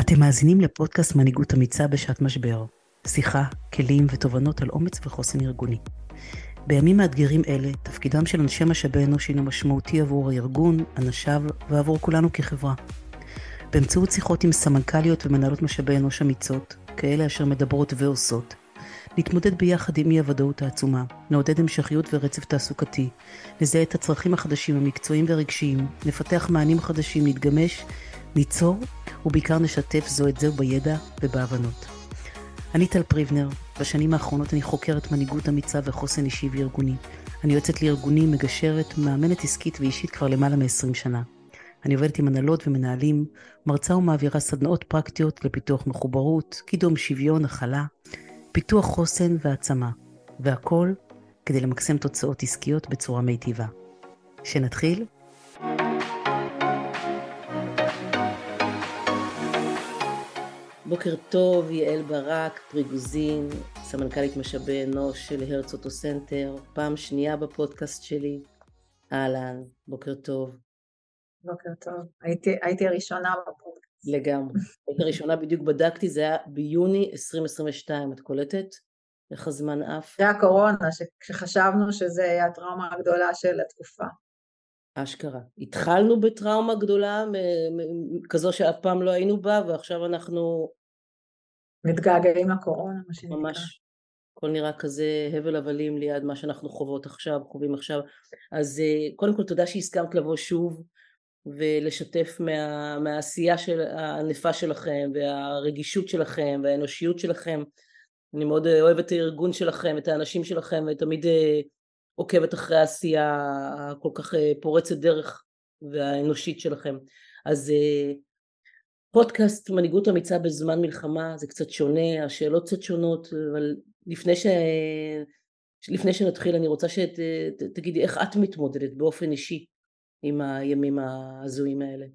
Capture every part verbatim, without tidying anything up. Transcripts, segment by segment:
אתם מאזינים לפודקאסט מנהיגות אמיצה בשעת משבר, שיחה, כלים ותובנות על אומץ וחוסן ארגוני. בימים מאתגרים אלה, תפקידם של אנשי משאבי אנוש הינו משמעותי עבור הארגון, אנשיו ועבור כולנו כחברה. באמצעות שיחות עם סמנכליות ומנהלות משאבי אנוש אמיצות, כאלה אשר מדברות ועושות, להתמודד ביחד עם אי הוודאות העצומה, נעודד המשכיות ורצף תעסוקתי, נזהה את הצרכים החדשים המקצועיים ורגשיים, נפתח מענים חדשים, נתגמש, ניצור, ובעיקר נשתף זו את זו בידע ובהבנות. אני טל פריבנר, בשנים האחרונות אני חוקרת מנהיגות אמיצה וחוסן אישי וארגוני. אני יועצת לארגונים, מגשרת, מאמנת עסקית ואישית כבר למעלה מ-עשרים שנה. אני עובדת עם הנהלות ומנהלים, מרצה ומעבירה סדנאות פרקטיות לפיתוח מחוברות, קידום שוויון, הכלה, פיתוח חוסן והעצמה, והכל כדי למקסם תוצאות עסקיות בצורה מיטיבה. שנתחיל? בוקר טוב, יעל ברק פריגוזין, סמנכ"לית משאבי אנוש של הרטס אוטוסנטר, פעם שנייה בפודקאסט שלי. אהלן, בוקר טוב. בוקר טוב, הייתי, הייתי הראשונה בפודקאסט. לגמרי, הייתי הראשונה, בדיוק בדקתי, זה היה ביוני עשרים עשרים ושתיים, את קולטת? איך הזמן אף? זה הקורונה, שחשבנו שזה הטראומה הגדולה של התקופה. אשכרה. התחלנו בטראומה גדולה, כזו שאף פעם לא היינו בה, ועכשיו אנחנו... מתגעגעים לקורונה, מה שנקרא. ממש. כל נראה כזה הבל הבלים ליד מה שאנחנו חוות עכשיו, חווים עכשיו. אז קודם כל תודה שהסכמת לבוא שוב, ולשתף מה, מהעשייה של הענפה שלכם, והרגישות שלכם, והאנושיות שלכם. אני מאוד אוהבת את הארגון שלכם, את האנשים שלכם, ותמיד... עוקבת אחרי העשייה הכל כך פורצת דרך והאנושית שלכם. אז פודקאסט מנהיגות אמיצה בזמן מלחמה, זה קצת שונה, השאלות קצת שונות, אבל לפני, ש... לפני שנתחיל אני רוצה שתגידי איך את מתמודדת באופן אישי עם הימים הזויים האלה.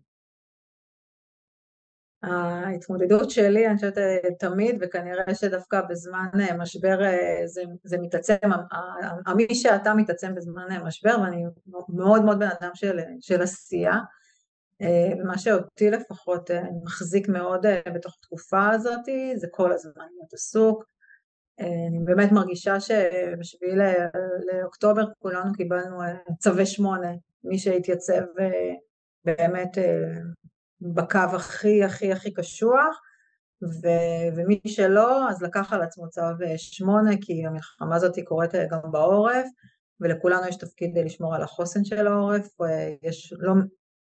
ההתמודדות שלי, אני חושבת תמיד, וכנראה שדווקא בזמן משבר זה, זה מתעצם, המי שאתה מתעצם בזמן משבר, ואני מאוד מאוד בן אדם של, של עשייה, מה שאותי לפחות מחזיק מאוד בתוך התקופה הזאת, זה כל הזמן להיות עסוק, אני באמת מרגישה שבשביל לאוקטובר כולנו קיבלנו צווי שמונה, מי שהתייצב באמת בקו הכי הכי הכי קשוח, ו- ומי שלא, אז לקח על עצמו צו שמונה, כי המלחמה הזאת קורית גם בעורף, ולכולנו יש תפקיד לשמור על החוסן של העורף, יש לא,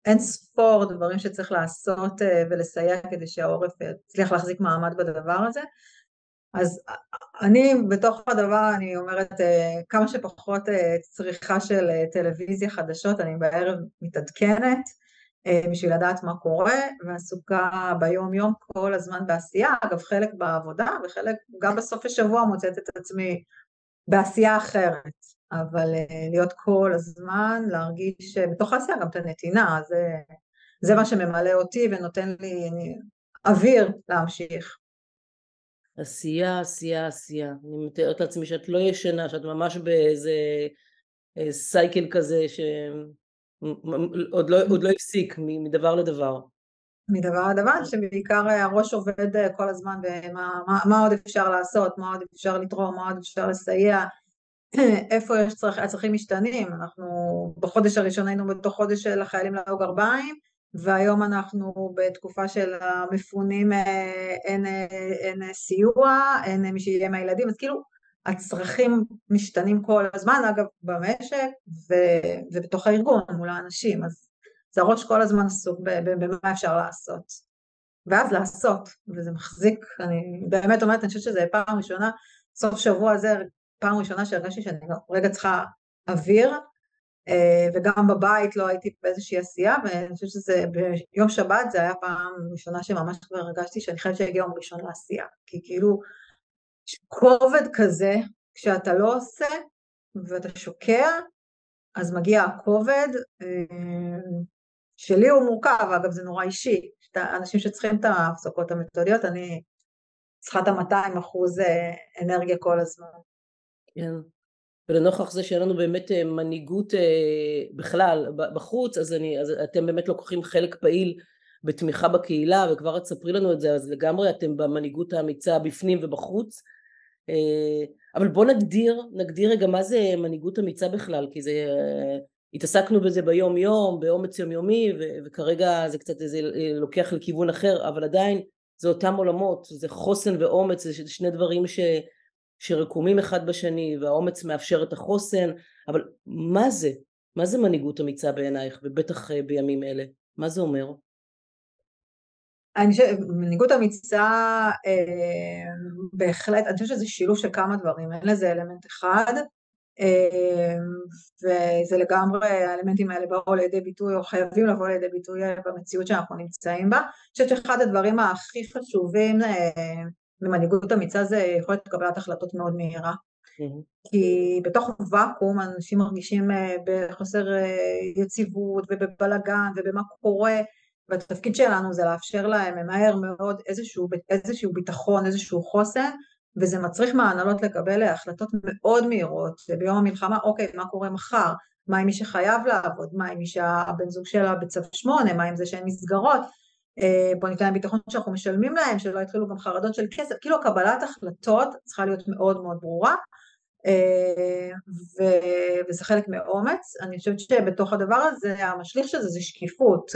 אין ספור דברים שצריך לעשות ולסייע כדי שהעורף יצליח להחזיק מעמד בדבר הזה, אז אני בתוך הדבר, אני אומרת, כמה שפחות צריכה של טלוויזיה חדשות, אני בערב מתעדכנת, בשביל לדעת מה קורה, ועסוקה ביום יום כל הזמן בעשייה, אגב חלק בעבודה וחלק גם בסוף השבוע מוצאת את עצמי בעשייה אחרת, אבל להיות כל הזמן, להרגיש בתוך העשייה גם את הנתינה, זה, זה מה שממלא אותי ונותן לי אוויר להמשיך. עשייה, עשייה, עשייה, אני מתארת לעצמי שאת לא ישנה, שאת ממש באיזה סייקל כזה ש... עוד לא, עוד לא הפסיק מדבר לדבר. מדבר לדבר, שבעיקר הראש עובד כל הזמן, ומה, מה, מה עוד אפשר לעשות, מה עוד אפשר לתרום, מה עוד אפשר לסייע, איפה יש צרכ, הצרכים משתנים, אנחנו בחודש הראשון היינו בתוך חודש של החיילים להוג ארבעים, והיום אנחנו בתקופה של המפונים, אין, אין סיוע, אין מי שיהיה מהילדים, אז כאילו, הצרכים משתנים כל הזמן, אגב, במשק, ו- ובתוך הארגון, מול האנשים, אז זה הראש כל הזמן עסוק במה אפשר לעשות, ואז לעשות, וזה מחזיק, אני באמת אומרת, אני חושבת שזה פעם ראשונה, סוף שבוע זה פעם ראשונה שהרגשתי שאני רגע צריכה אוויר, וגם בבית לא הייתי באיזושהי עשייה, ואני חושבת שזה ביום שבת, זה היה פעם ראשונה שממש כבר הרגשתי, שאני חייבת שהגיע יום ראשון לעשייה, כי כאילו, כובד כזה, כשאתה לא עושה ואתה שוקע, אז מגיע הכובד, שלי הוא מורכב, אגב זה נורא אישי, אנשים שצריכים את ההפסקות המתודיות, אני צריכה את ה-מאתיים אחוז אנרגיה כל הזמן. כן, ולנוכח זה שאין לנו באמת מנהיגות בכלל בחוץ, אז, אני, אז אתם באמת לוקחים חלק פעיל בתמיכה בקהילה, וכבר את ספרי לנו את זה, אז לגמרי אתם במנהיגות האמיצה בפנים ובחוץ, אבל בוא נגדיר, נגדיר רגע מה זה מנהיגות אמיצה בכלל, כי זה, התעסקנו בזה ביום יום, באומץ יומיומי, ו- וכרגע זה קצת זה לוקח לכיוון אחר, אבל עדיין זה אותם עולמות, זה חוסן ואומץ, זה שני דברים ש... שרקומים אחד בשני, והאומץ מאפשר את החוסן, אבל מה זה? מה זה מנהיגות אמיצה בעינייך, ובטח בימים אלה? מה זה אומר? אני חושבת, מנהיגות אמיצה, אה, בהחלט, אני חושבת שזה שילוב של כמה דברים, אין לזה אלמנט אחד, אה, וזה לגמרי, האלמנטים האלה באו לידי ביטוי, או חייבים לבוא לידי ביטוי במציאות שאנחנו נמצאים בה. אני חושבת שאחד הדברים הכי חשובים, אה, במנהיגות אמיצה זה יכולת לקבלת החלטות מאוד מהירה, mm-hmm. כי בתוך ואקום אנשים מרגישים בחוסר יציבות ובבלגן ובמה קורה, והתפקיד שלנו זה לאפשר להם מהר מאוד איזשהו, איזשהו ביטחון, איזשהו חוסן, וזה מצריך מההנהלות לקבל החלטות מאוד מהירות, ביום המלחמה, אוקיי, מה קורה מחר, מה עם מי שחייב לעבוד, מה עם מי שהבן זוג שלה בצו שמונה, מה עם זה שהן מסגרות, בוא ניתן להם ביטחון שאנחנו משלמים להם, שלא התחילו גם חרדות של כסף, כאילו קבלת החלטות צריכה להיות מאוד מאוד ברורה, ו... וזה חלק מאומץ. אני חושבת שבתוך הדבר הזה, המשליך של זה זה שקיפות,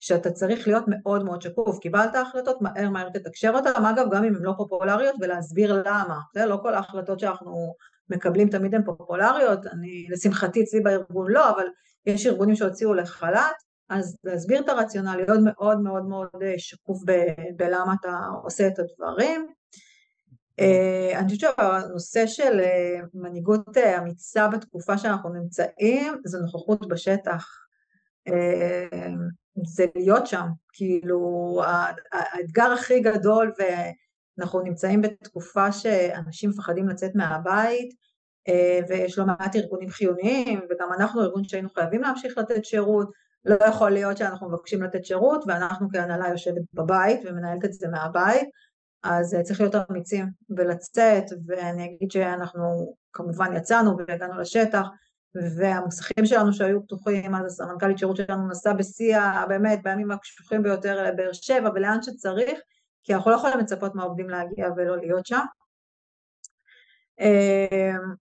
שאתה צריך להיות מאוד מאוד שקוף, קיבלת החלטות, מהר מהר תתקשר אותם, אגב גם אם הן לא פופולריות, ולהסביר למה, זה לא כל ההחלטות שאנחנו מקבלים תמיד הן פופולריות, אני לשמחתי אצלי בארגון לא, אבל יש ארגונים שהוציאו לחל"ת, אז להסביר את הרציונליות מאוד מאוד מאוד שקוף ב- בלמה אתה עושה את הדברים. אני חושבת שהנושא של מנהיגות אמיצה בתקופה שאנחנו נמצאים, זה נוכחות בשטח. זה להיות שם, כאילו האתגר הכי גדול, ואנחנו נמצאים בתקופה שאנשים מפחדים לצאת מהבית, ויש לא מעט ארגונים חיוניים, וגם אנחנו ארגון שהיינו חייבים להמשיך לתת שירות, לא יכול להיות שאנחנו מבקשים לתת שירות, ואנחנו כהנהלה יושבת בבית, ומנהלת את זה מהבית, אז צריך להיות אמיצים ולצאת, ואני אגיד שאנחנו כמובן יצאנו, והגענו לשטח, והמוסכים שלנו שהיו פתוחים, אז הסמנכ"לית שירות שלנו נסעה בשיאה, באמת, בימים הקשוחים ביותר, לבאר שבע, ולאן שצריך, כי אנחנו לא יכולים לצפות מהעובדים להגיע, ולא להיות שם.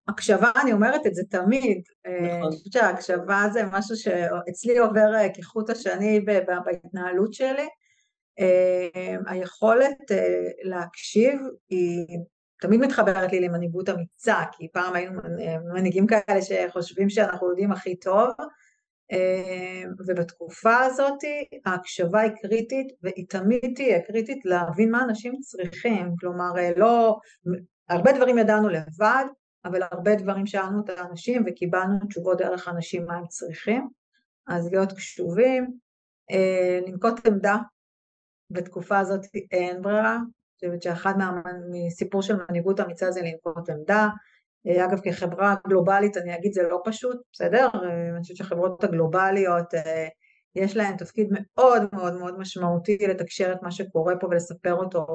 הקשבה, אני אומרת את זה תמיד, אני חושבת שההקשבה זה משהו שאצלי עובר כחוט השני בהתנהלות שלי, היכולת להקשיב היא תמיד מתחברת לי למנהיגות אמיצה, כי פעם היינו מנהיגים כאלה שחושבים שאנחנו יודעים הכי טוב, ובתקופה הזאת ההקשבה היא קריטית, והיא תמיד תהיה קריטית להבין מה אנשים צריכים, כלומר לא... הרבה דברים ידענו לבד, אבל הרבה דברים שאלנו את האנשים, וקיבלנו תשובות דרך אנשים מה הם צריכים, אז להיות קשובים, לנקוט עמדה, בתקופה הזאת אין ברירה, אני חושבת שאחד מסיפור של מנהיגות אמיצה זה לנקוט עמדה, אגב כחברה גלובלית אני אגיד זה לא פשוט, בסדר? אני חושבת שהחברות הגלובליות יש להן תפקיד מאוד מאוד מאוד משמעותי, לתקשר את מה שקורה פה ולספר אותו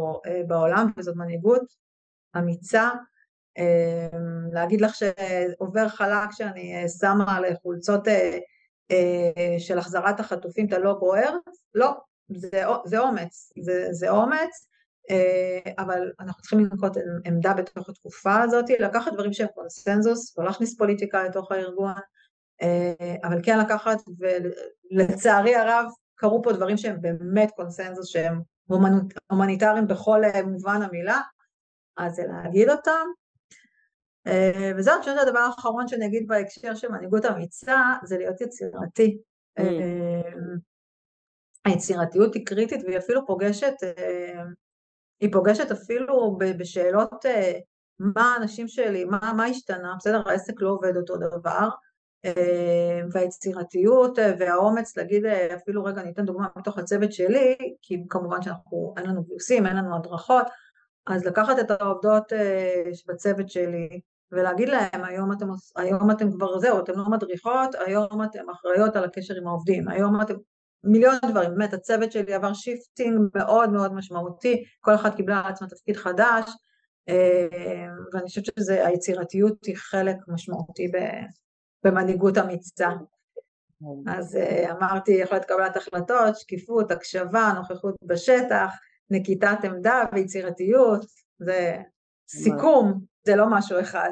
בעולם, וזאת מנהיגות, אמיצה, להגיד לך שעובר חלק שאני שמה על חולצות של החזרת החטופים, אתה לא בוער? לא, זה, זה אומץ, זה, זה אומץ, אבל אנחנו צריכים לנקוט עמדה בתוך התקופה הזאת, לקחת דברים שהם קונסנזוס, לא להכניס פוליטיקה לתוך הארגון, אבל כן לקחת, ולצערי הרב קרו פה דברים שהם באמת קונסנזוס, שהם הומניטריים בכל מובן המילה, אז זה להגיד אותם, וזה אני חושבת הדבר האחרון שאני אגיד בהקשר של מנהיגות אמיצה, זה להיות יצירתי. היצירתיות היא קריטית, והיא אפילו פוגשת, היא פוגשת אפילו בשאלות מה האנשים שלי, מה, מה השתנה, בסדר, העסק לא עובד אותו דבר, והיצירתיות והאומץ להגיד, אפילו רגע ניתן דוגמה מתוך הצוות שלי, כי כמובן שאנחנו, אין לנו גיוסים, אין לנו הדרכות, אז לקחת את העובדות בצוות שלי, ולהגיד להם, היום אתם, היום אתם כבר זהו, אתם לא מדריכות, היום אתם אחראיות על הקשר עם העובדים, היום אתם, מיליון דברים, באמת, הצוות שלי עבר שיפטינג מאוד מאוד משמעותי, כל אחת קיבלה עצמה תפקיד חדש, ואני חושבת שזה, היצירתיות היא חלק משמעותי במנהיגות אמיצה. אז אמרתי, יכולת קבלת החלטות, שקיפות, הקשבה, נוכחות בשטח, נקיטת עמדה ויצירתיות, זה סיכום, זה לא משהו אחד.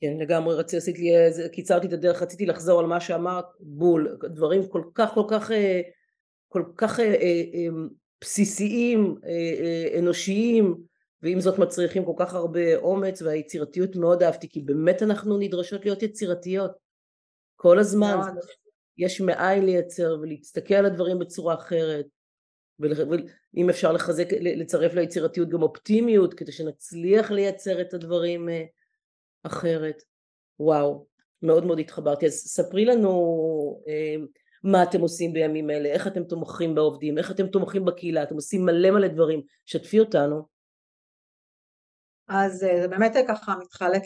כן, לגמרי, רציתי, עשית לי, קיצרתי את הדרך, רציתי לחזור על מה שאמרת, בול, דברים כל כך, כל כך, כל כך בסיסיים, אנושיים, ועם זאת מצריכים כל כך הרבה אומץ, והיצירתיות מאוד אהבתי, כי באמת אנחנו נדרשות להיות יצירתיות, כל הזמן, יש מאין לייצר, ולהסתכל על הדברים בצורה אחרת, ואם אפשר לחזק, לצרף ליצירתיות גם אופטימיות, כדי שנצליח לייצר את הדברים אחרת. וואו, מאוד מאוד התחברתי. אז ספרי לנו אה, מה אתם עושים בימים אלה, איך אתם תומכים בעובדים, איך אתם תומכים בקהילה, אתם עושים מלא מלא דברים, שתפי אותנו. אז זה באמת ככה מתחלק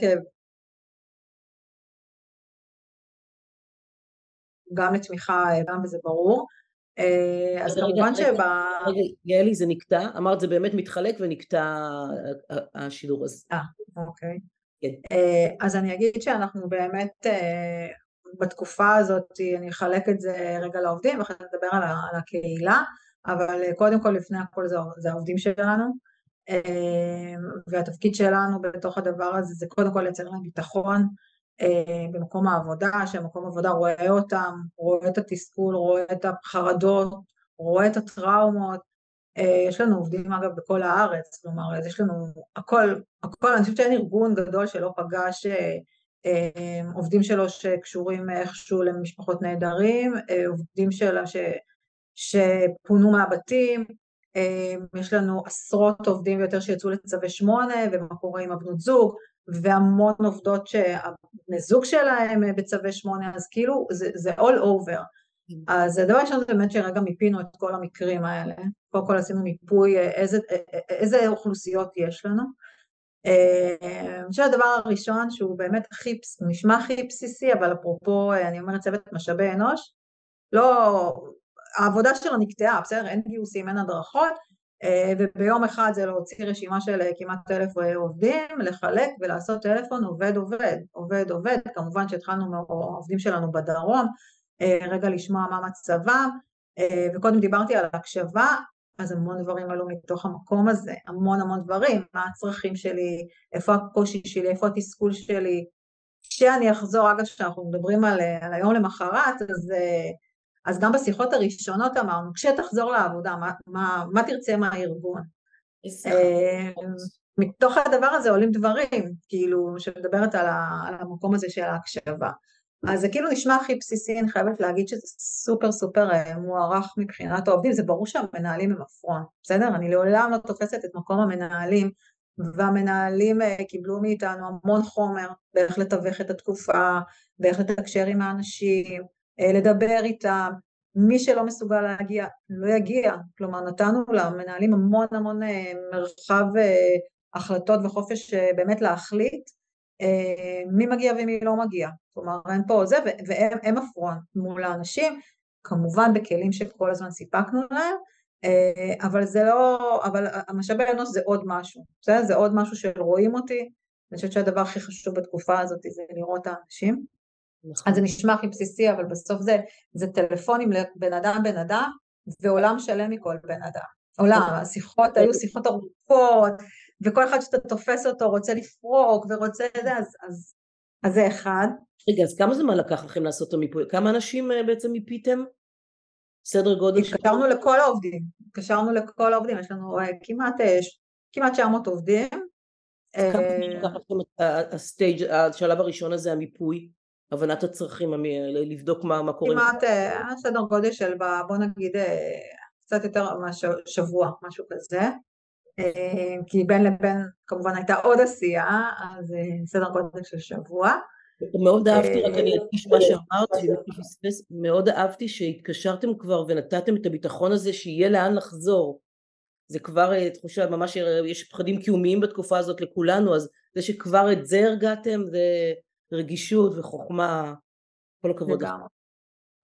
גם לתמיכה, גם וזה ברור. אז כמובן שבא... רגע, יעלי, זה נקטע? אמרת, זה באמת מתחלק ונקטע השידור הזה. אה, אוקיי. כן. אז אני אגיד שאנחנו באמת בתקופה הזאת, אני אחלק את זה רגע לעובדים, ואחר נדבר על הקהילה, אבל קודם כל, לפני הכל, זה העובדים שלנו. והתפקיד שלנו בתוך הדבר הזה, זה קודם כל לייצר להם ביטחון, במקום העבודה, שמקום העבודה רואה אותם, רואה את התסכול, רואה את החרדות, רואה את הטראומות. יש לנו עובדים אגב בכל הארץ, כלומר, אז יש לנו הכל, הכל, אני חושבת שאין ארגון גדול שלא פגש עובדים שלו שקשורים איכשהו למשפחות נהדרים, עובדים שלו ש, שפונו מהבתים, יש לנו עשרות עובדים ויותר שיצאו לצווי שמונה, ומה קורה עם הבנות זוג, והמון עובדות שהזוג שלהם בצווי שמונה, אז כאילו זה, זה all over. אז הדבר ראשון זה באמת שרגע מיפינו את כל המקרים האלה, קודם כל עשינו מיפוי איזה, איזה אוכלוסיות יש לנו. שהדבר הראשון שהוא באמת הכי, נשמע הכי בסיסי, אבל אפרופו אני אומרת צוות משאבי אנוש, לא, העבודה שלה נקטעה, בסדר, אין גיוסים, אין הדרכות, וביום אחד זה להוציא רשימה של כמעט אלף עובדים, לחלק ולעשות טלפון עובד עובד, עובד עובד, כמובן שהתחלנו מהעובדים שלנו בדרום, רגע לשמוע מה מצבם, וקודם דיברתי על הקשבה, אז המון דברים עלו מתוך המקום הזה, המון המון דברים, מה הצרכים שלי, איפה הקושי שלי, איפה התסכול שלי, כשאני אחזור, אגב שאנחנו מדברים על, על היום למחרת, אז... אז גם בשיחות הראשונות אמרנו, כשתחזור לעבודה, מה, מה, מה תרצה מהארגון? מתוך הדבר הזה עולים דברים, כאילו, שמדברת על, ה, על המקום הזה של ההקשבה. אז זה כאילו נשמע הכי בסיסי, אני חייבת להגיד שזה סופר סופר מוערך מבחינת העובדים, זה ברור שהמנהלים הם הפרונט, בסדר? אני לעולם לא תופסת את מקום המנהלים, והמנהלים קיבלו מאיתנו המון חומר, באיך לתווך את התקופה, באיך לתקשר עם האנשים, לדבר איתם, מי שלא מסוגל להגיע, לא יגיע, כלומר נתנו למנהלים המון המון מרחב החלטות וחופש באמת להחליט, מי מגיע ומי לא מגיע, כלומר אין פה זה, והם הפרונט מול האנשים, כמובן בכלים שכל הזמן סיפקנו להם, אבל זה לא, אבל המשאבי אנוש זה עוד משהו, זה, זה עוד משהו שרואים אותי, אני חושבת שהדבר הכי חשוב בתקופה הזאת זה לראות את האנשים, אז זה נשמע הכי בסיסי, אבל בסוף זה, זה טלפונים לבן אדם, בן אדם, ועולם שלם מכל בן אדם. עולם, השיחות, היו שיחות ארוכות, וכל אחד שאתה תופס אותו, רוצה לפרוק, ורוצה את זה, אז, אז, אז זה אחד. רגע, אז כמה זמן לקח לכם לעשות את המיפוי? כמה אנשים בעצם מיפיתם? סדר גודל? התקשרנו לכל העובדים, התקשרנו לכל העובדים, יש לנו כמעט, כמעט תשע מאות עובדים. כמה לקח לכם את הסטייג', השלב הראשון הזה, המיפוי? הבנת הצרכים, לבדוק מה, מה קורה. כמעט סדר גודל של, בוא נגיד, קצת יותר שבוע, משהו כזה, כי בין לבין כמובן הייתה עוד עשייה, אז סדר גודל של שבוע. מאוד אהבתי, רק אני אדגיש מה שאמרתי, מאוד אהבתי שהתקשרתם כבר ונתתם את הביטחון הזה שיהיה לאן לחזור. זה כבר תחושה, ממש יש פחדים קיומיים בתקופה הזאת לכולנו, אז זה שכבר את זה הרגעתם, זה... רגישות וחוכמה, כל הכבוד.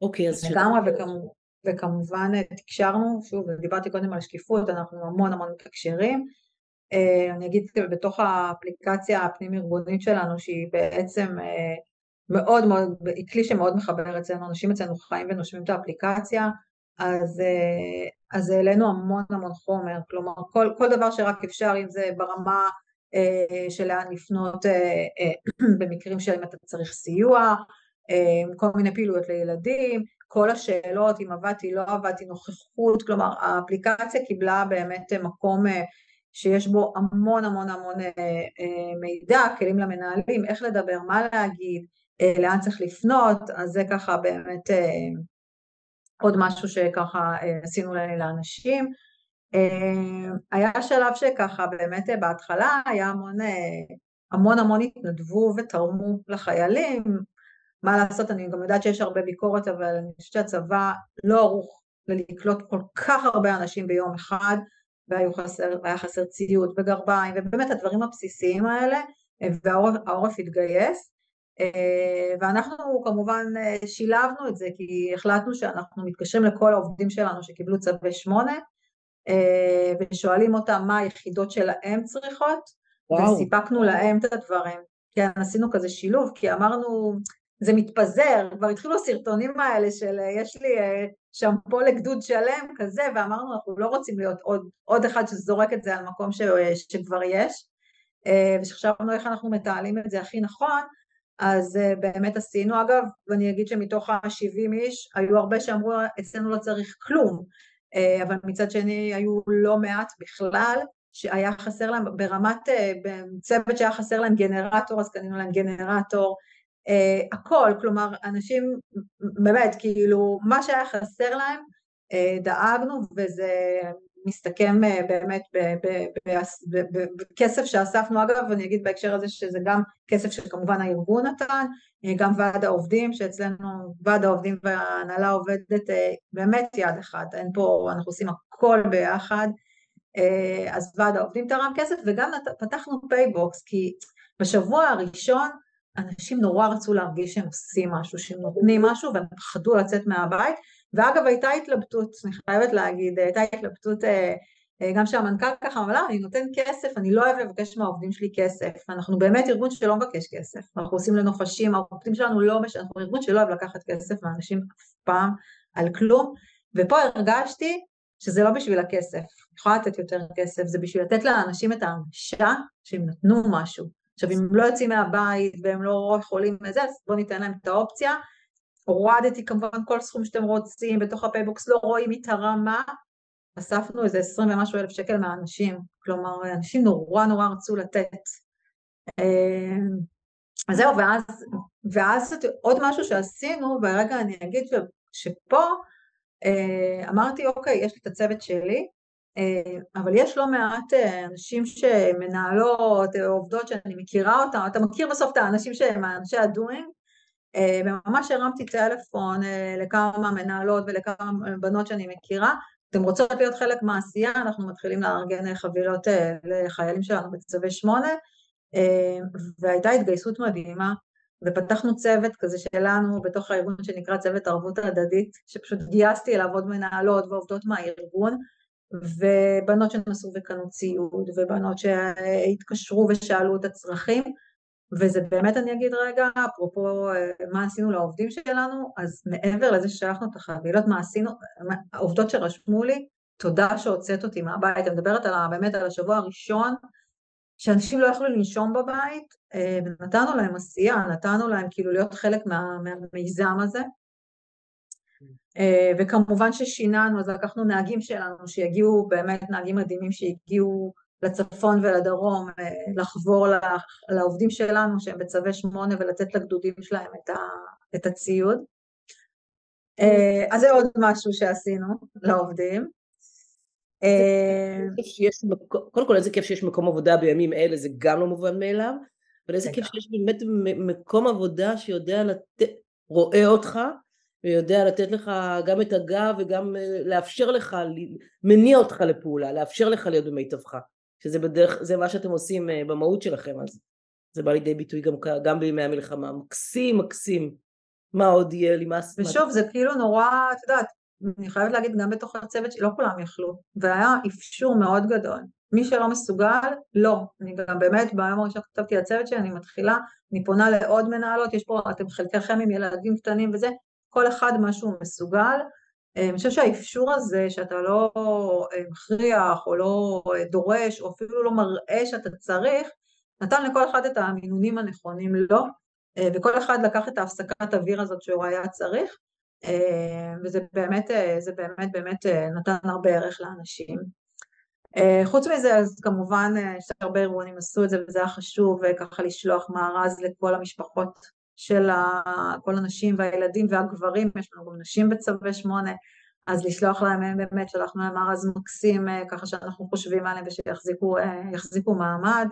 אוקיי, אז... לגמרי, וכמובן תקשרנו, שוב, דיברתי קודם על שקיפות, אנחנו המון המון מתקשרים, אני אגיד בתוך האפליקציה הפנים ארגונית שלנו, שהיא בעצם מאוד מאוד, היא כלי שמאוד מחבר אצלנו, אנשים אצלנו חיים ונושמים את האפליקציה, אז, אז העלינו המון המון חומר, כלומר כל, כל דבר שרק אפשר, אם זה ברמה של לאן לפנות במקרים שאם אתה צריך סיוע, כל מיני פעילויות לילדים, כל השאלות, אם עבדתי, לא עבדתי, נוכחות, כלומר האפליקציה קיבלה באמת מקום שיש בו המון המון המון מידע, כלים למנהלים, איך לדבר, מה להגיד, לאן צריך לפנות, אז זה ככה באמת עוד משהו שככה עשינו לאנשים. היה שלב שככה באמת בהתחלה היה המון המון המון התנדבו ותרמו לחיילים, מה לעשות, אני גם יודעת שיש הרבה ביקורת, אבל אני חושבת שהצבא לא ערוך ללקלוט כל כך הרבה אנשים ביום אחד, והיה חסר, והיה חסר ציוד וגרביים, ובאמת הדברים הבסיסיים האלה, והעורף התגייס, ואנחנו כמובן שילבנו את זה, כי החלטנו שאנחנו מתקשרים לכל העובדים שלנו שקיבלו צווי שמונה, ושואלים אותם מה היחידות שלהם צריכות, וואו. וסיפקנו להם את הדברים, כי עשינו כזה שילוב, כי אמרנו, זה מתפזר, כבר התחילו הסרטונים האלה של יש לי שמפו לגדוד שלם כזה, ואמרנו אנחנו לא רוצים להיות עוד, עוד אחד שזורק את זה על מקום ש, שכבר יש, ושחשבנו איך אנחנו מתעלים את זה הכי נכון, אז באמת עשינו, אגב, ואני אגיד שמתוך ה-שבעים איש, היו הרבה שאמרו אצלנו לא צריך כלום, אבל מצד שני היו לא מעט בכלל, שהיה חסר להם ברמת, בצוות שהיה חסר להם גנרטור, אז קנינו להם גנרטור, Uh, הכל, כלומר אנשים באמת כאילו מה שהיה חסר להם uh, דאגנו, וזה מסתכם uh, באמת בכסף שאספנו, אגב אני אגיד בהקשר הזה שזה גם כסף שכמובן הארגון נתן, uh, גם ועד העובדים שאצלנו, ועד העובדים וההנהלה עובדת uh, באמת יד אחד, אין פה, אנחנו עושים הכל ביחד, uh, אז ועד העובדים תרם כסף, וגם נת, פתחנו פייבוקס, כי בשבוע הראשון אנשים נורא רצו להרגיש שהם עושים משהו, שהם נותנים משהו, והם פחדו לצאת מהבית, ואגב הייתה התלבטות, אני חייבת להגיד, הייתה התלבטות, גם שהמנכ"ל ככה אמרה, אני נותן כסף, אני לא אוהב לבקש מהעובדים שלי כסף, אנחנו באמת ארגון שלא מבקש כסף, אנחנו עושים לנופשים, העובדים שלנו לא, אנחנו ארגון שלא אוהב לקחת כסף מאנשים אף פעם על כלום, ופה הרגשתי שזה לא בשביל הכסף, אני יכולה לתת יותר כסף, זה בשביל לתת לאנשים את ההרגשה שהם נתנו משהו. עכשיו, אם לא יוצאים מהבית והם לא יכולים לזה, אז בואו ניתן להם את האופציה. הורדתי כמובן כל סכום שאתם רוצים, בתוך הפייבוקס לא רואים את הרמה, אספנו איזה עשרים ומשהו אלף שקל מהאנשים, כלומר, אנשים נורא נורא רצו לתת. אז זהו, ואז, ואז עוד משהו שעשינו, ורגע אני אגיד שפה, אמרתי, אוקיי, יש לי את הצוות שלי, אבל יש לא מעט אנשים שמנהלות, עובדות שאני מכירה אותם, אתה מכיר בסוף את האנשים שהם האנשי הדואים, וממש הרמתי טלפון לכמה מנהלות ולכמה בנות שאני מכירה, אתם רוצות להיות חלק מהעשייה, אנחנו מתחילים לארגן חבילות לחיילים שלנו בצווי שמונה, והייתה התגייסות מדהימה, ופתחנו צוות כזה שלנו בתוך הארגון שנקרא צוות ערבות הדדית, שפשוט גייסתי לעבוד מנהלות ועובדות מהארגון, ובנות שנסו וקנו ציוד, ובנות שהתקשרו ושאלו את הצרכים, וזה באמת אני אגיד רגע, אפרופו מה עשינו לעובדים שלנו, אז מעבר לזה ששלחנו את החבילות, מה עשינו, העובדות שרשמו לי, תודה שהוצאת אותי מהבית, אני מדברת על, באמת על השבוע הראשון, שאנשים לא יכלו לנשום בבית, ונתנו להם עשייה, נתנו להם כאילו להיות חלק מה, מהמיזם הזה, וכמובן ששיננו, אז לקחנו נהגים שלנו שיגיעו, באמת נהגים מדהימים שהגיעו לצפון ולדרום, לחבור לעובדים שלנו שהם בצווי שמונה ולתת לגדודים שלהם את הציוד. אז זה עוד משהו שעשינו לעובדים. קודם כל איזה כיף שיש מקום עבודה בימים אלה, זה גם לא מובן מאליו, אבל איזה כיף שיש באמת מקום עבודה שיודע לתת, רואה אותך, ויודע לתת לך גם את הגב וגם לאפשר לך, מניע אותך לפעולה, לאפשר לך להיות במיטבך, שזה בדרך, זה מה שאתם עושים במהות שלכם, אז זה בא לידי ביטוי גם, גם בימי המלחמה, מקסים, מקסים, מה עוד יהיה לי, מה... ושוב, זה כאילו נורא, את יודעת, אני חייבת להגיד גם בתוך הצוות שלא כולם יכלו, והיה אפשור מאוד גדול, מי שלא מסוגל, לא. אני גם באמת, ביום הראשון כתבתי לצוות שאני מתחילה, אני פונה לעוד מנהלות, יש פה, אתם חלקכם עם ילדים קטנים וזה, כל אחד משהו מסוגל. אני חושב שהאפשור הזה, שאתה לא מכריח, או לא דורש, או אפילו לא מראה שאתה צריך, נתן לכל אחד את המינונים הנכונים לו, וכל אחד לקח את ההפסקת אוויר הזאת שהוא היה צריך, וזה באמת, זה באמת, באמת נתן הרבה ערך לאנשים. חוץ מזה, אז כמובן, שהרבה ארגונים עשו את זה, וזה היה חשוב, וככה לשלוח מארז לכל המשפחות של כל הנשים והילדים והגברים, יש לנו גם נשים בצבא שמונה, אז לשלוח להם באמת, שלחנו להם מארז מקסים, ככה שאנחנו חושבים עליהם, ושיחזיקו מעמד.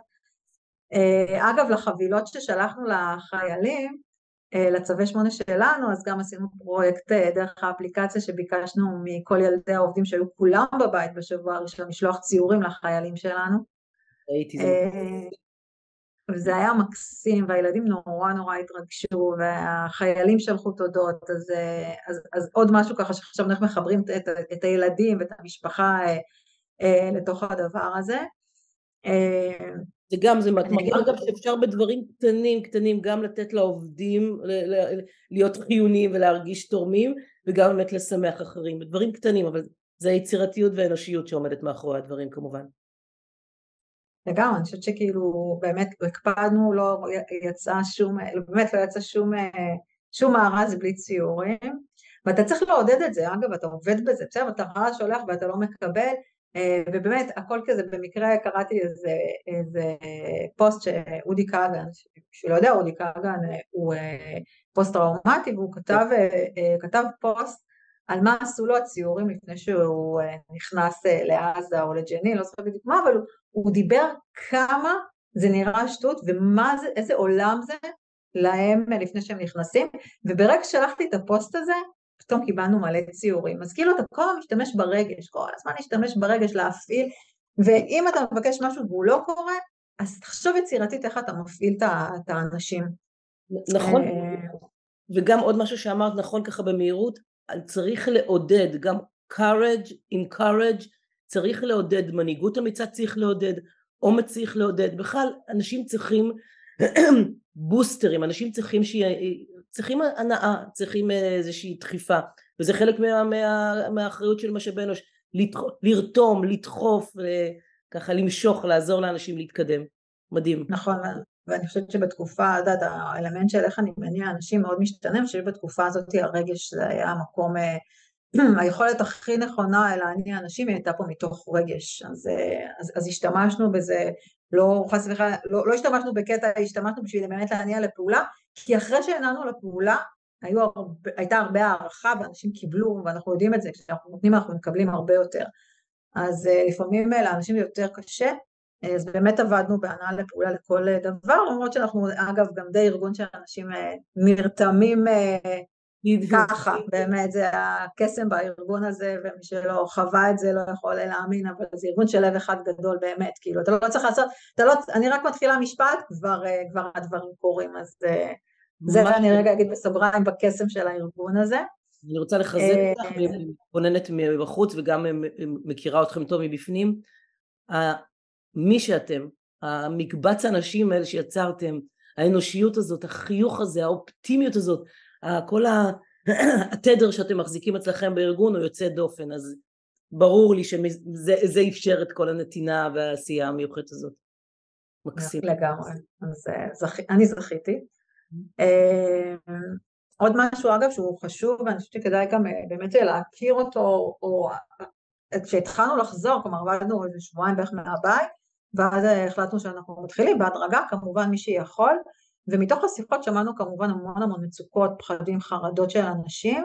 אגב, לחבילות ששלחנו לחיילים, לצווי שמונה שלנו, אז גם עשינו פרויקט דרך האפליקציה שביקשנו מכל ילדי העובדים שהיו כולם בבית בשבוע הראשון, משלוח ציורים לחיילים שלנו. ראיתי זה. וזה היה מקסים, והילדים נורא נורא התרגשו, והחיילים שלחו תודות, אז, אז, אז עוד משהו ככה שחשבנו איך מחברים את, את הילדים ואת המשפחה לתוך הדבר הזה. זה גם, זה מתמר גם שאפשר בדברים קטנים, קטנים, גם לתת לעובדים, ל- ל- להיות חיוניים ולהרגיש תורמים, וגם באמת לשמח אחרים, בדברים קטנים, אבל זה היצירתיות והאנושיות שעומדת מאחורי הדברים כמובן. לגמרי, אני חושבת שכאילו באמת הקפדנו, לא יצא שום, באמת לא יצא שום, שום מארז בלי ציורים, ואתה צריך לעודד את זה, אגב, אתה עובד בזה, בסדר, אתה רע שולח ואתה לא מקבל, ובאמת הכל כזה, במקרה קראתי איזה, איזה פוסט שאודי קאגן, שלא יודע, אודי קאגן הוא פוסט טראומטי, והוא כתב, כתב פוסט על מה עשו לו הציורים לפני שהוא נכנס לעזה או לג'נין, לא זוכר בדיוק מה, אבל הוא, הוא דיבר כמה זה נראה שטות, ומה זה, איזה עולם זה להם לפני שהם נכנסים, וברגע שלחתי את הפוסט הזה, פתאום קיבלנו מלא ציורים, אז כאילו אתה כל הזמן משתמש ברגש, כל הזמן להשתמש ברגש להפעיל, ואם אתה מבקש משהו והוא לא קורה, אז תחשוב יצירתית איך אתה מפעיל את האנשים. נכון, וגם עוד משהו שאמרת נכון ככה במהירות, צריך לעודד, גם courage, encourage, צריך לעודד, מנהיגות אמיצה צריך לעודד, אומץ צריך לעודד, בכלל אנשים צריכים בוסטרים, אנשים צריכים שיהיה, צריכים הנאה, צריכים איזושהי דחיפה, וזה חלק מה, מה, מהאחריות של משאבי אנוש, לרתום, לדחוף, ככה למשוך, לעזור לאנשים להתקדם, מדהים. נכון, ואני חושבת שבתקופה, עד האלמנט של איך אני מניע אנשים מאוד משתנה, שבתקופה הזאת הרגש זה היה המקום, היכולת הכי נכונה אל העני האנשים הייתה פה מתוך רגש, אז, אז, אז השתמשנו בזה, לא, חס וחלילה, לא, לא השתמשנו בקטע, השתמשנו בשביל באמת להניע לפעולה, כי אחרי שהנענו לפעולה, היו הרבה, הייתה הרבה הערכה, ואנשים קיבלו, ואנחנו יודעים את זה, כשאנחנו נותנים, אנחנו מקבלים הרבה יותר. אז לפעמים לאנשים יותר קשה, אז באמת עבדנו בהנעה לפעולה לכל דבר, למרות שאנחנו, אגב, גם די ארגון שאנשים נרתמים ככה, באמת זה הקסם בארגון הזה, ומי שלא חווה את זה לא יכול להאמין, אבל זה ארגון של לב אחד גדול באמת, כאילו, אתה לא צריך לעשות, אתה לא, אני רק מתחילה משפט, כבר, כבר הדברים קורים, אז זה אני רגע אגיד בסוגריים בקסם של הארגון הזה. אני רוצה לחזק אותך, מבוננת מבחוץ, וגם מכירה אתכם טוב מבפנים, מי שאתם, המקבץ האנשים האלה שיצרתם, האנושיות הזאת, החיוך הזה, האופטימיות הזאת, כל התדר שאתם מחזיקים אצלכם בארגון הוא יוצא דופן, אז ברור לי שזה אפשר את כל הנתינה והעשייה המיוחדת הזאת. מקסים. לגמרי, אני זכיתי. עוד משהו אגב שהוא חשוב, ואני חושבת שכדאי גם באמת להכיר אותו, כשהתחלנו לחזור, כלומר עבדנו איזה שבועיים בערך מהבית, ואז החלטנו שאנחנו מתחילים בהדרגה, כמובן מי שיכול, ומתוך השיחות שמענו כמובן המון המון מצוקות, פחדים, חרדות של אנשים,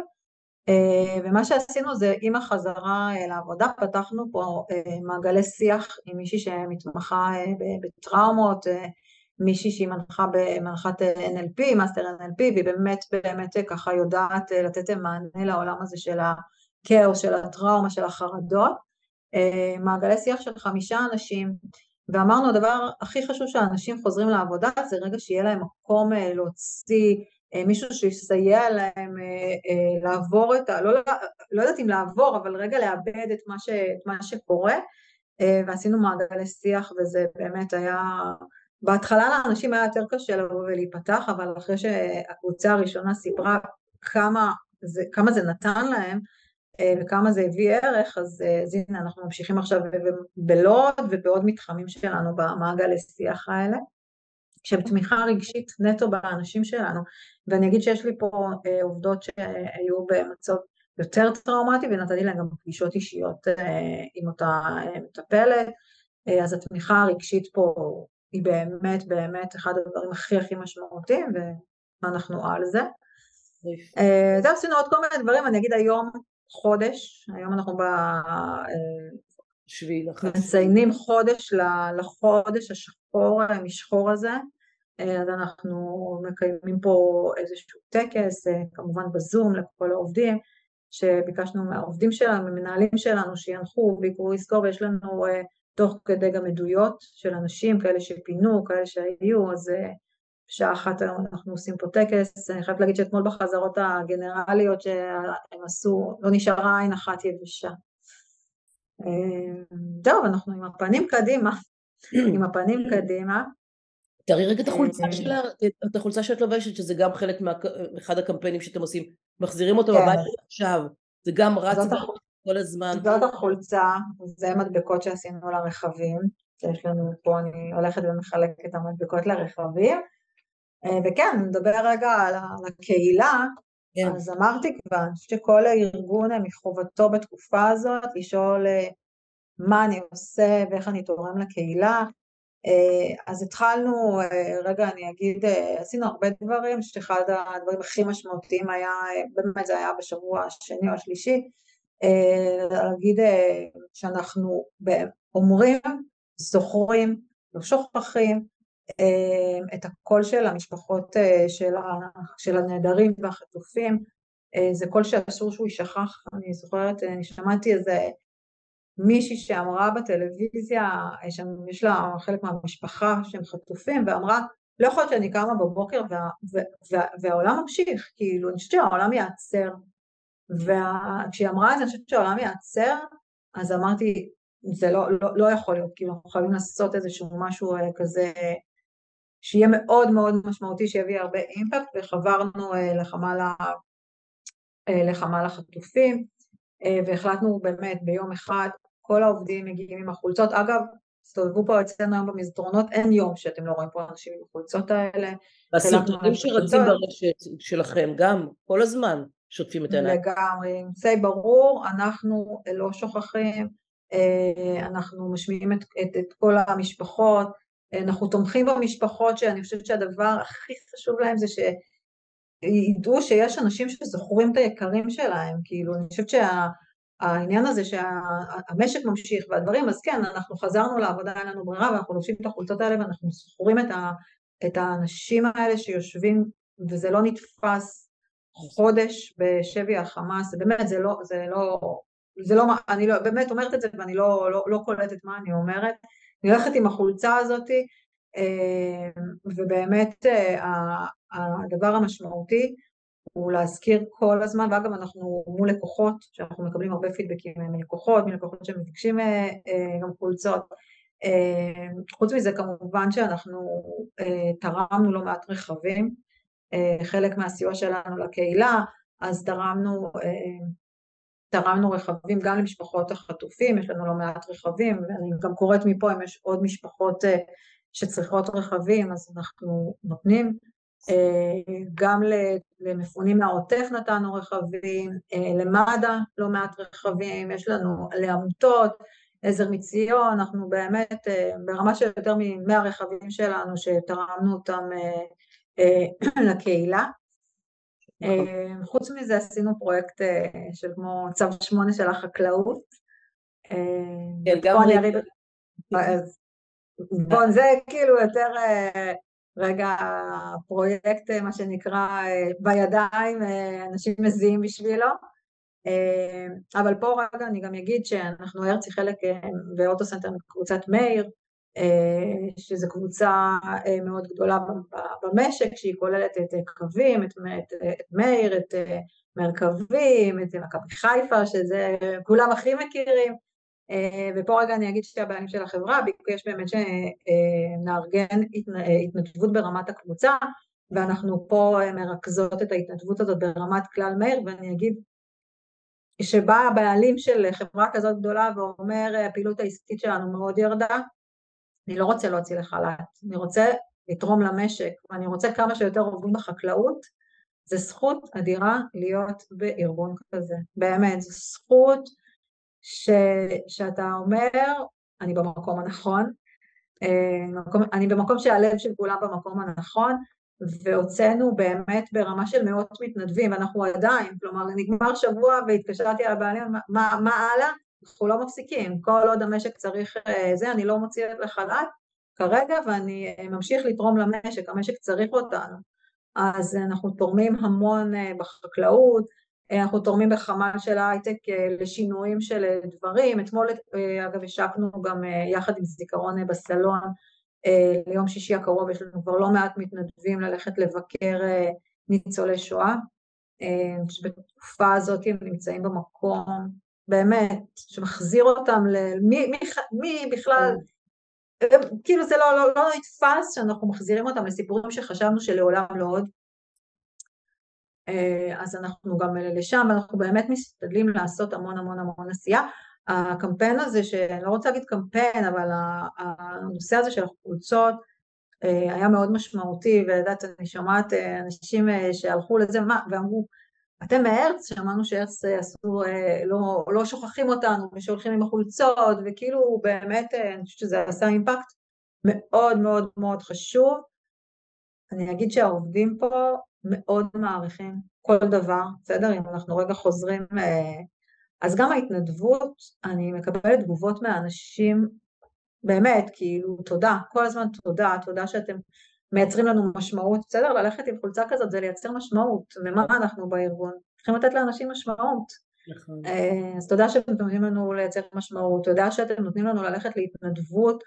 ומה שעשינו זה עם החזרה לעבודה, פתחנו פה מעגלי שיח עם מישהי שמתמחה בטראומות, מישהי שהיא מנחה במנחת אן אל פי, מאסטר אן אל פי, והיא באמת באמת ככה יודעת לתת מענה לעולם הזה של הכאוס, של הטראומה, של החרדות, מעגלי שיח של חמישה אנשים, ואמרנו, הדבר הכי חשוב שהאנשים חוזרים לעבודה, זה רגע שיהיה להם מקום להוציא, מישהו שיסייע להם לעבור את ה... לא, לא יודעת אם לעבור, אבל רגע לאבד את מה, ש... את מה שקורה, ועשינו מעגלי שיח, וזה באמת היה, בהתחלה לאנשים היה יותר קשה לבוא ולהיפתח, אבל אחרי שהקבוצה הראשונה סיפרה כמה זה, כמה זה נתן להם, וכמה זה הביא ערך, אז, אז הנה, אנחנו ממשיכים עכשיו בלוד ובעוד מתחמים שלנו במעגל השיח האלה, שהם תמיכה רגשית נטו באנשים שלנו, ואני אגיד שיש לי פה אה, עובדות שהיו במצב יותר טראומטי, ונתתי להם גם פגישות אישיות אה, עם אותה אה, מטפלת, אה, אז התמיכה הרגשית פה היא באמת, באמת אחד הדברים הכי הכי משמעותיים, ואנחנו על זה. אה, זה עשינו עוד כל מיני דברים, אני אגיד היום, חודש, היום אנחנו מציינים חודש לחודש השחור, המשחור הזה, אז אנחנו מקיימים פה איזשהו טקס, כמובן בזום לכל העובדים, שביקשנו מהעובדים שלנו, מנהלים שלנו שינחו ויקראו לזכור, ויש לנו תוך כדי גם עדויות של אנשים, כאלה שפינו, כאלה שהיו, אז בשעה אחת היום אנחנו עושים פה טקס, אני חייבת להגיד שאתמול בחזרות הגנרליות שהם עשו, לא נשארה עין אחת יבשה. טוב, אנחנו עם הפנים קדימה, עם הפנים קדימה. תראי רגע את החולצה שאת לובשת, שזה גם חלק מאחד הקמפיינים שאתם עושים, מחזירים אותו בבית עכשיו, זה גם רץ כל הזמן. זאת החולצה, זה מדבקות שעשינו לרכבים, שיש לנו פה, אני הולכת ומחלקת את המדבקות לרכבים, וכן, נדבר רגע על הקהילה, yeah. אז אמרתי כבר, שכל הארגון מחובתו בתקופה הזאת, לשאול מה אני עושה ואיך אני תורם לקהילה, אז התחלנו, רגע אני אגיד, עשינו הרבה דברים, שאחד הדברים הכי משמעותיים היה, באמת זה היה בשבוע השני או השלישי, להגיד שאנחנו אומרים, זוכרים, לא שוכחים, את הקול של המשפחות של הנעדרים והחטופים, זה קול שאסור שהוא יישכח. אני זוכרת, אני שמעתי איזה מישהי שאמרה בטלוויזיה, יש לה חלק מהמשפחה שהם חטופים, ואמרה, לא יכול להיות שאני קמה בבוקר והעולם ממשיך, כאילו, אני חושבת שהעולם יעצר, וכשהיא אמרה את זה, אני חושבת שהעולם יעצר, אז אמרתי, זה לא, לא, לא יכול להיות, כאילו אנחנו חייבים לעשות איזשהו משהו כזה שיהיה מאוד מאוד משמעותי, שיביא הרבה אימפקט, וחברנו לחמל, לחמל החטופים, והחלטנו באמת ביום אחד, כל העובדים מגיעים עם החולצות, אגב, הסתובבו פה אצלנו היום במסדרונות, אין יום שאתם לא רואים פה אנשים עם החולצות האלה. הסרטונים שרצים ברשת שלכם גם, כל הזמן שוטפים את העיניים. לגמרי, זה ברור, אנחנו לא שוכחים, אנחנו משמיעים את, את, את כל המשפחות, אנחנו תומכים במשפחות שאני חושבת שהדבר הכי חשוב להם זה שידעו שיש אנשים שזוכרים את היקרים שלהם, כאילו אני חושבת שהעניין הזה שהמשק ממשיך והדברים, אז כן, אנחנו חזרנו לעבודה, אין לנו ברירה ואנחנו לובשים את החולצות האלה ואנחנו זוכרים את, ה, את האנשים האלה שיושבים וזה לא נתפס חודש בשבי החמאס, באמת זה לא, זה לא זה לא, אני לא, באמת אומרת את זה, ואני לא, לא, לא קולטת מה אני אומרת. אני הולכת עם החולצה הזאת, ובאמת הדבר המשמעותי הוא להזכיר כל הזמן, ואגב אנחנו מול לקוחות, שאנחנו מקבלים הרבה פידבקים מלקוחות, מלקוחות שמבקשים גם חולצות. חוץ מזה כמובן שאנחנו תרמנו לא מעט רכבים, חלק מהסיוע שלנו לקהילה, אז תרמנו תרמנו רכבים גם למשפחות החטופים, יש לנו לא מעט רכבים, אני גם קוראת מפה אם יש עוד משפחות שצריכות רכבים, אז אנחנו נותנים, גם למפונים מהעוטף נתנו רכבים, למד"א לא מעט רכבים, יש לנו לעמותות, עזר מציון, אנחנו באמת ברמה של יותר מ-מאה רכבים שלנו שתרמנו אותם לקהילה, חוץ מזה עשינו פרויקט של כמו צו שמונה של החקלאות. בואו זה כאילו יותר רגע פרויקט מה שנקרא בידיים, אנשים מזיעים בשבילו, אבל פה רגע אני גם אגיד שאנחנו הרצי חלק באוטוסנטר מקבוצת מאיר, שזו קבוצה מאוד גדולה במשק, שהיא כוללת את קווים, את, את, את מאיר, את מרכבים, את מכבי חיפה, שזה כולם הכי מכירים, ופה רגע אני אגיד שהבעלים של החברה ביקש באמת שנארגן התנדבות ברמת הקבוצה, ואנחנו פה מרכזות את ההתנדבות הזאת ברמת כלל מאיר, ואני אגיד שבא הבעלים של חברה כזאת גדולה ואומר, הפעילות העסקית שלנו מאוד ירדה, אני לא רוצה להוציא לחל"ת, אני רוצה לתרום למשק, ואני רוצה כמה שיותר עובדים בחקלאות, זה זכות אדירה להיות בארגון כזה, באמת, זו זכות ש... שאתה אומר, אני במקום הנכון, אני במקום שהלב של כולם במקום הנכון, והוצאנו באמת ברמה של מאות מתנדבים, אנחנו עדיין, כלומר, נגמר שבוע והתקשרתי על הבעלים, מה, מה הלאה? אנחנו לא מפסיקים, כל עוד המשק צריך זה, אני לא מוציא לחל"ת כרגע, ואני ממשיך לתרום למשק, המשק צריך אותנו, אז אנחנו תורמים המון בחקלאות, אנחנו תורמים בחמ"ל של הייטק לשינויים של דברים, אתמול אגב השקנו גם יחד עם זיכרון בסלון, ליום שישי הקרוב יש לנו כבר לא מעט מתנדבים ללכת לבקר ניצולי שואה, שבתקופה הזאת הם נמצאים במקום, באמת, שמחזיר אותם למי, מי, מי בכלל, כאילו זה לא, לא, לא נתפס שאנחנו מחזירים אותם לסיפורים שחשבנו שלעולם לא עוד, אז אנחנו גם לשם, אנחנו באמת משתדלים לעשות המון המון המון עשייה, הקמפיין הזה, שאני לא רוצה להגיד קמפיין, אבל הנושא הזה של החולצות היה מאוד משמעותי, וידעת, אני שמעת אנשים שהלכו לזה ואמרו, אתם מהרץ, שמענו שהרץ עשו, לא, לא שוכחים אותנו, ושהולכים עם החולצות, וכאילו באמת, אני חושבת שזה עשה אימפקט מאוד מאוד מאוד חשוב, אני אגיד שהעובדים פה מאוד מעריכים כל דבר, בסדר, אם אנחנו רגע חוזרים, אז גם ההתנדבות, אני מקבלת תגובות מהאנשים, באמת, כאילו, תודה, כל הזמן תודה, תודה שאתם מייצרים לנו משמעות, בסדר? ללכת עם חולצה כזאת זה לייצר משמעות, ומה אנחנו בארגון? צריכים לתת לאנשים משמעות. אז תודה שאתם נותנים לנו לייצר משמעות, תודה שאתם נותנים לנו ללכת להתנדבות,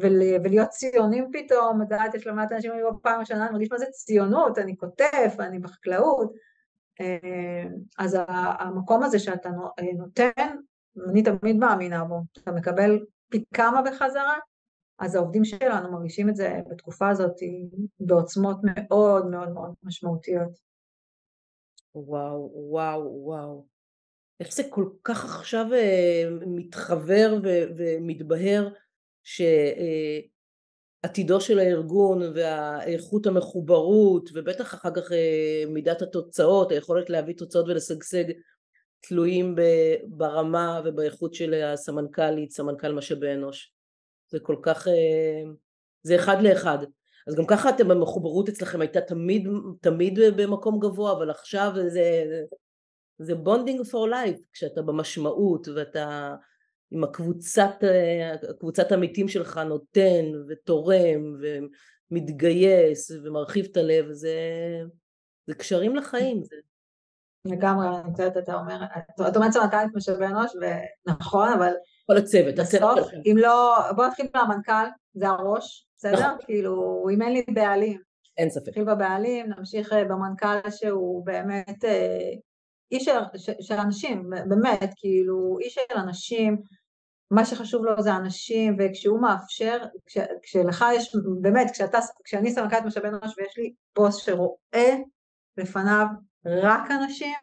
ולהיות ציונים פתאום, מדעת, יש למעט אנשים היום פעם השנה, אני מרגיש מה זה ציונות, אני כותב, אני בחקלאות, אז המקום הזה שאתה נותן, אני תמיד מאמינה בו, אתה מקבל פי כמה בחזרה, אז העובדים שלנו מרגישים את זה בתקופה הזאת בעוצמות מאוד מאוד מאוד משמעותיות. וואו, וואו, וואו. איך זה כל כך עכשיו מתחבר ו- ומתבהר שעתידו של הארגון והאיכות המחוברות ובטח אחר כך מידת התוצאות, היכולת להביא תוצאות ולשגשג תלויים ברמה ובאיכות של הסמנכלית, סמנכל משאבי אנוש. זה כל כך, זה אחד לאחד. אז גם ככה אתם במחוברות אצלכם הייתה תמיד, תמיד במקום גבוה, אבל עכשיו זה, זה bonding for life, כשאתה במשמעות ואתה עם הקבוצת, הקבוצת עמיתים שלך נותן ותורם ומתגייס ומרחיב את הלב, זה, זה קשרים לחיים. זה. לגמרי, אני חושבת, אתה אומר, את אומרת סמנכ"לית משאבי אנוש, ונכון, אבל... כל הצוות, בסוף, הצוות. אם לא, בוא נתחיל מהמנכ"ל, זה הראש, בסדר? נכון. כאילו, אם אין לי בעלים. אין ספק. נתחיל בבעלים, נמשיך במנכ"ל שהוא באמת... איש של, של אנשים, באמת, כאילו, איש של אנשים, מה שחשוב לו זה אנשים, וכשהוא מאפשר, כש, כשלך יש, באמת, כשאתה, כשאני סמנכ"לית משאבי אנוש ויש לי בוס שרואה לפניו רק אנשים,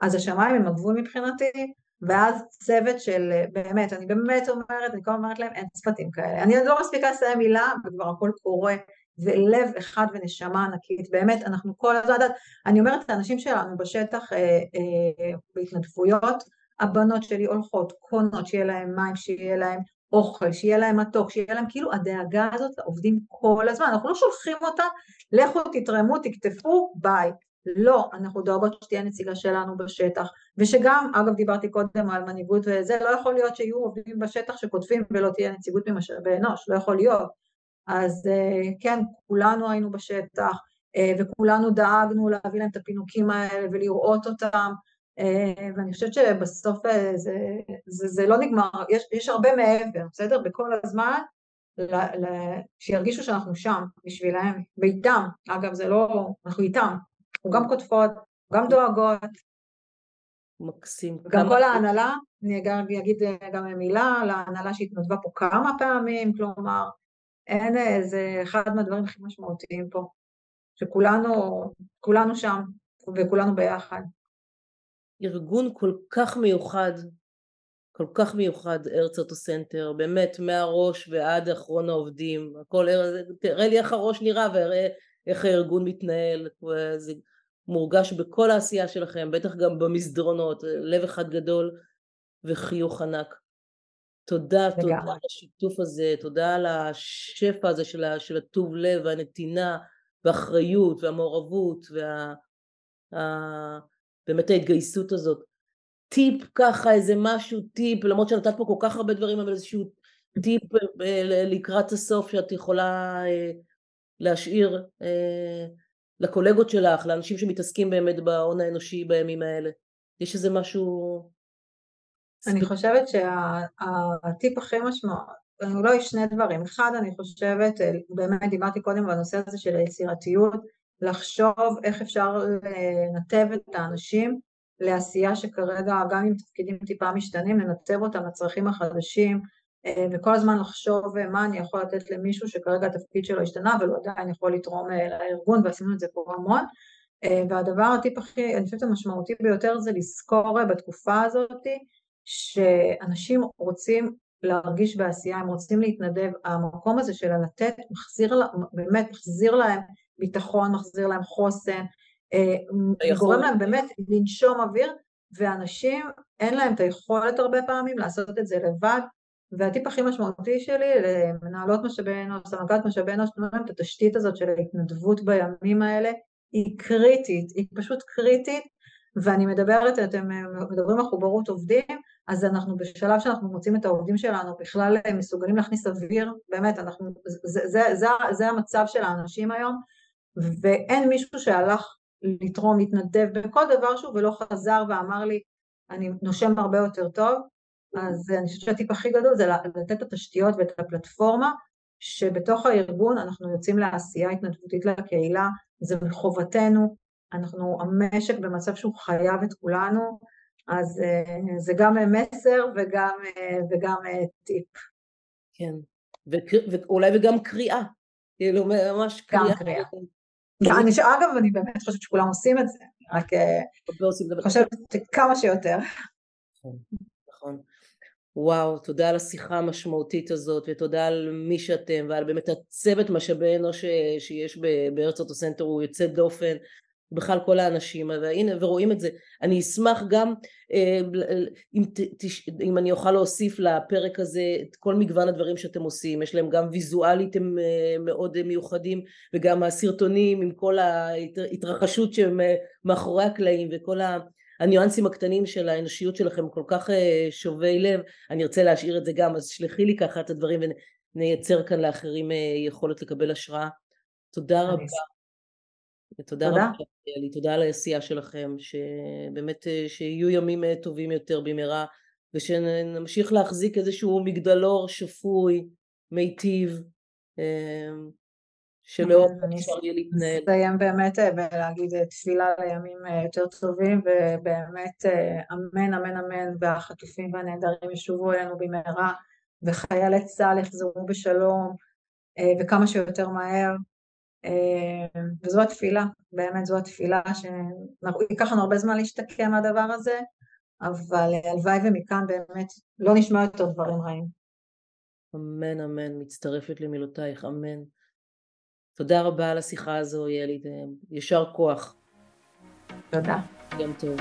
אז השמיים הם הגבול מבחינתי, ואז צוות של, באמת, אני באמת אומרת, אני כבר אומרת להם, אין צוותים כאלה, אני לא מספיקה לסיים מילה, וכבר הכל קורה, ולב אחד ונשמה ענקית, באמת אנחנו כל הזו עדת, אני אומרת לאנשים שלנו בשטח אה, אה, בהתנדפויות, הבנות שלי הולכות, קונות שיהיה להם מים, שיהיה להם אוכל, שיהיה להם מתוק, שיהיה להם, כאילו הדאגה הזאת עובדים כל הזמן, אנחנו לא שולחים אותה, לכו תתרמו, תקטפו, ביי, לא, אנחנו דואגות שתהיה נציגה שלנו בשטח, ושגם, אגב דיברתי קודם על מנהיגות וזה, לא יכול להיות שיהיו עובדים בשטח שכותבים ולא תהיה נציגות ממשאבי אנוש, לא יכול להיות, אז כן, כולנו היינו בשטח, וכולנו דאגנו להביא להם את הפינוקים האלה ולראות אותם, ואני חושבת שבסוף זה, זה, זה לא נגמר, יש, יש הרבה מעבר, בסדר? בכל הזמן, שירגישו שאנחנו שם בשבילהם, ואיתם, אגב זה לא, אנחנו איתם, אנחנו גם כותפות, גם דואגות, מקסים. גם כל ההנהלה, אני אגיד גם מילה להנהלה שהתנדבה פה כמה פעמים, כלומר, אין, זה אחד מהדברים הכי משמעותיים פה, שכולנו, כולנו שם, וכולנו ביחד. ארגון כל כך מיוחד, כל כך מיוחד, הרץ אוטוסנטר, באמת מהראש ועד אחרון העובדים, הכל, תראה לי איך הראש נראה וראה איך הארגון מתנהל, זה מורגש בכל העשייה שלכם, בטח גם במסדרונות, לב אחד גדול וחיוך ענק. תודה, תודה על השיתוף הזה, תודה על השפע הזה של הטוב לב והנתינה והאחריות והמעורבות ובאמת ההתגייסות הזאת. טיפ ככה, איזה משהו, טיפ, למרות שנתת פה כל כך הרבה דברים, אבל איזשהו טיפ לקראת הסוף שאת יכולה להשאיר לקולגות שלך, לאנשים שמתעסקים באמת בהון האנושי בימים האלה. יש איזה משהו... אני חושבת שהטיפ הכי משמעות, לא יש שני דברים, אחד אני חושבת, באמת דיברתי קודם בנושא הזה של היצירתיות, לחשוב איך אפשר לנתב את האנשים לעשייה שכרגע גם עם תפקידים טיפה משתנים, לנתב אותם לצרכים החדשים, וכל הזמן לחשוב מה אני יכול לתת למישהו שכרגע התפקיד שלו השתנה, ולא עדיין יכול לתרום לארגון, ועשינו את זה פה המון, והדבר הטיפ הכי, אני חושבת המשמעותי ביותר זה לזכור בתקופה הזאת, שאנשים רוצים להרגיש בעשייה, הם רוצים להתנדב, המקום הזה של לתת, מחזיר לה, באמת מחזיר להם ביטחון, מחזיר להם חוסן, גורם להם באמת לנשום אוויר, ואנשים אין להם את היכולת הרבה פעמים לעשות את זה לבד, והטיפ הכי משמעותי שלי למנהלות משאבי אנוש, סמנכ"ליות משאבי אנוש, תנו להם את התשתית הזאת של ההתנדבות בימים האלה, היא קריטית, היא פשוט קריטית, ואני מדברת, אתם מדברים על חוברות עובדים, אז אנחנו בשלב שאנחנו מוצאים את העובדים שלנו, בכלל הם מסוגלים להכניס אוויר, באמת, אנחנו, זה, זה, זה, זה המצב של האנשים היום, ואין מישהו שהלך לתרום, להתנדב בכל דבר שהוא, ולא חזר ואמר לי, אני נושם הרבה יותר טוב, אז אני חושבת שהטיפ הכי גדול זה לתת את התשתיות ואת הפלטפורמה, שבתוך הארגון אנחנו יוצאים לעשייה התנדבותית לקהילה, זה מחובתנו, אנחנו, המשק במצב שהוא חייב את כולנו, אז זה גם מסר וגם, וגם טיפ. כן, ואולי וגם קריאה, כאילו ממש קריאה. קריאה. אגב, אני באמת חושבת שכולם עושים את זה, רק חושבת כמה שיותר. נכון. וואו, תודה על השיחה המשמעותית הזאת, ותודה על מי שאתם, ועל באמת הצוות משאבי אנוש שיש בהרץ אוטוסנטר, הוא יוצא דופן, בכלל כל האנשים, והנה, ורואים את זה. אני אשמח גם, אם, אם אני אוכל להוסיף לפרק הזה, את כל מגוון הדברים שאתם עושים, יש להם גם ויזואלית, הם מאוד מיוחדים, וגם הסרטונים, עם כל ההתרחשות שהם מאחורי הקלעים, וכל הניואנסים הקטנים של האנושיות שלכם, כל כך שובי לב, אני ארצה להשאיר את זה גם, אז שלחי לי ככה את הדברים, ונייצר כאן לאחרים יכולת לקבל השראה. תודה רבה. תודה רבה, יעלי, תודה על העשייה שלכם, שבאמת שיהיו ימים טובים יותר במהרה, ושנמשיך להחזיק איזשהו מגדלור שפוי, מיטיב, שלא אפשר יהיה להתנהל. נסיים באמת ולהגיד תפילה לימים יותר טובים, ובאמת אמן, אמן, אמן, והחטופים והנעדרים ישובו אלינו במהרה, וחיילי צה"ל יחזרו בשלום, וכמה שיותר מהר. וזו התפילה, באמת זו התפילה שיקח לנו הרבה זמן להשתקם מהדבר הזה, אבל הלוואי ומכאן באמת לא נשמע יותר דברים רעים. אמן, אמן, מצטרפת למילותייך, אמן. תודה רבה על השיחה הזו, יעלי, ישר כוח. תודה. יום טוב.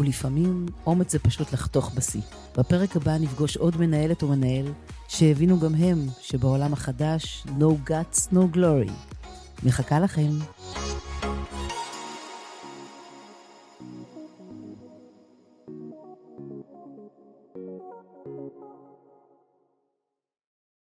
ולפעמים אומץ זה פשוט לחתוך בשיא. בפרק הבא נפגוש עוד מנהלת ומנהל שהבינו גם הם שבעולם החדש no guts no glory. מחכה לכם.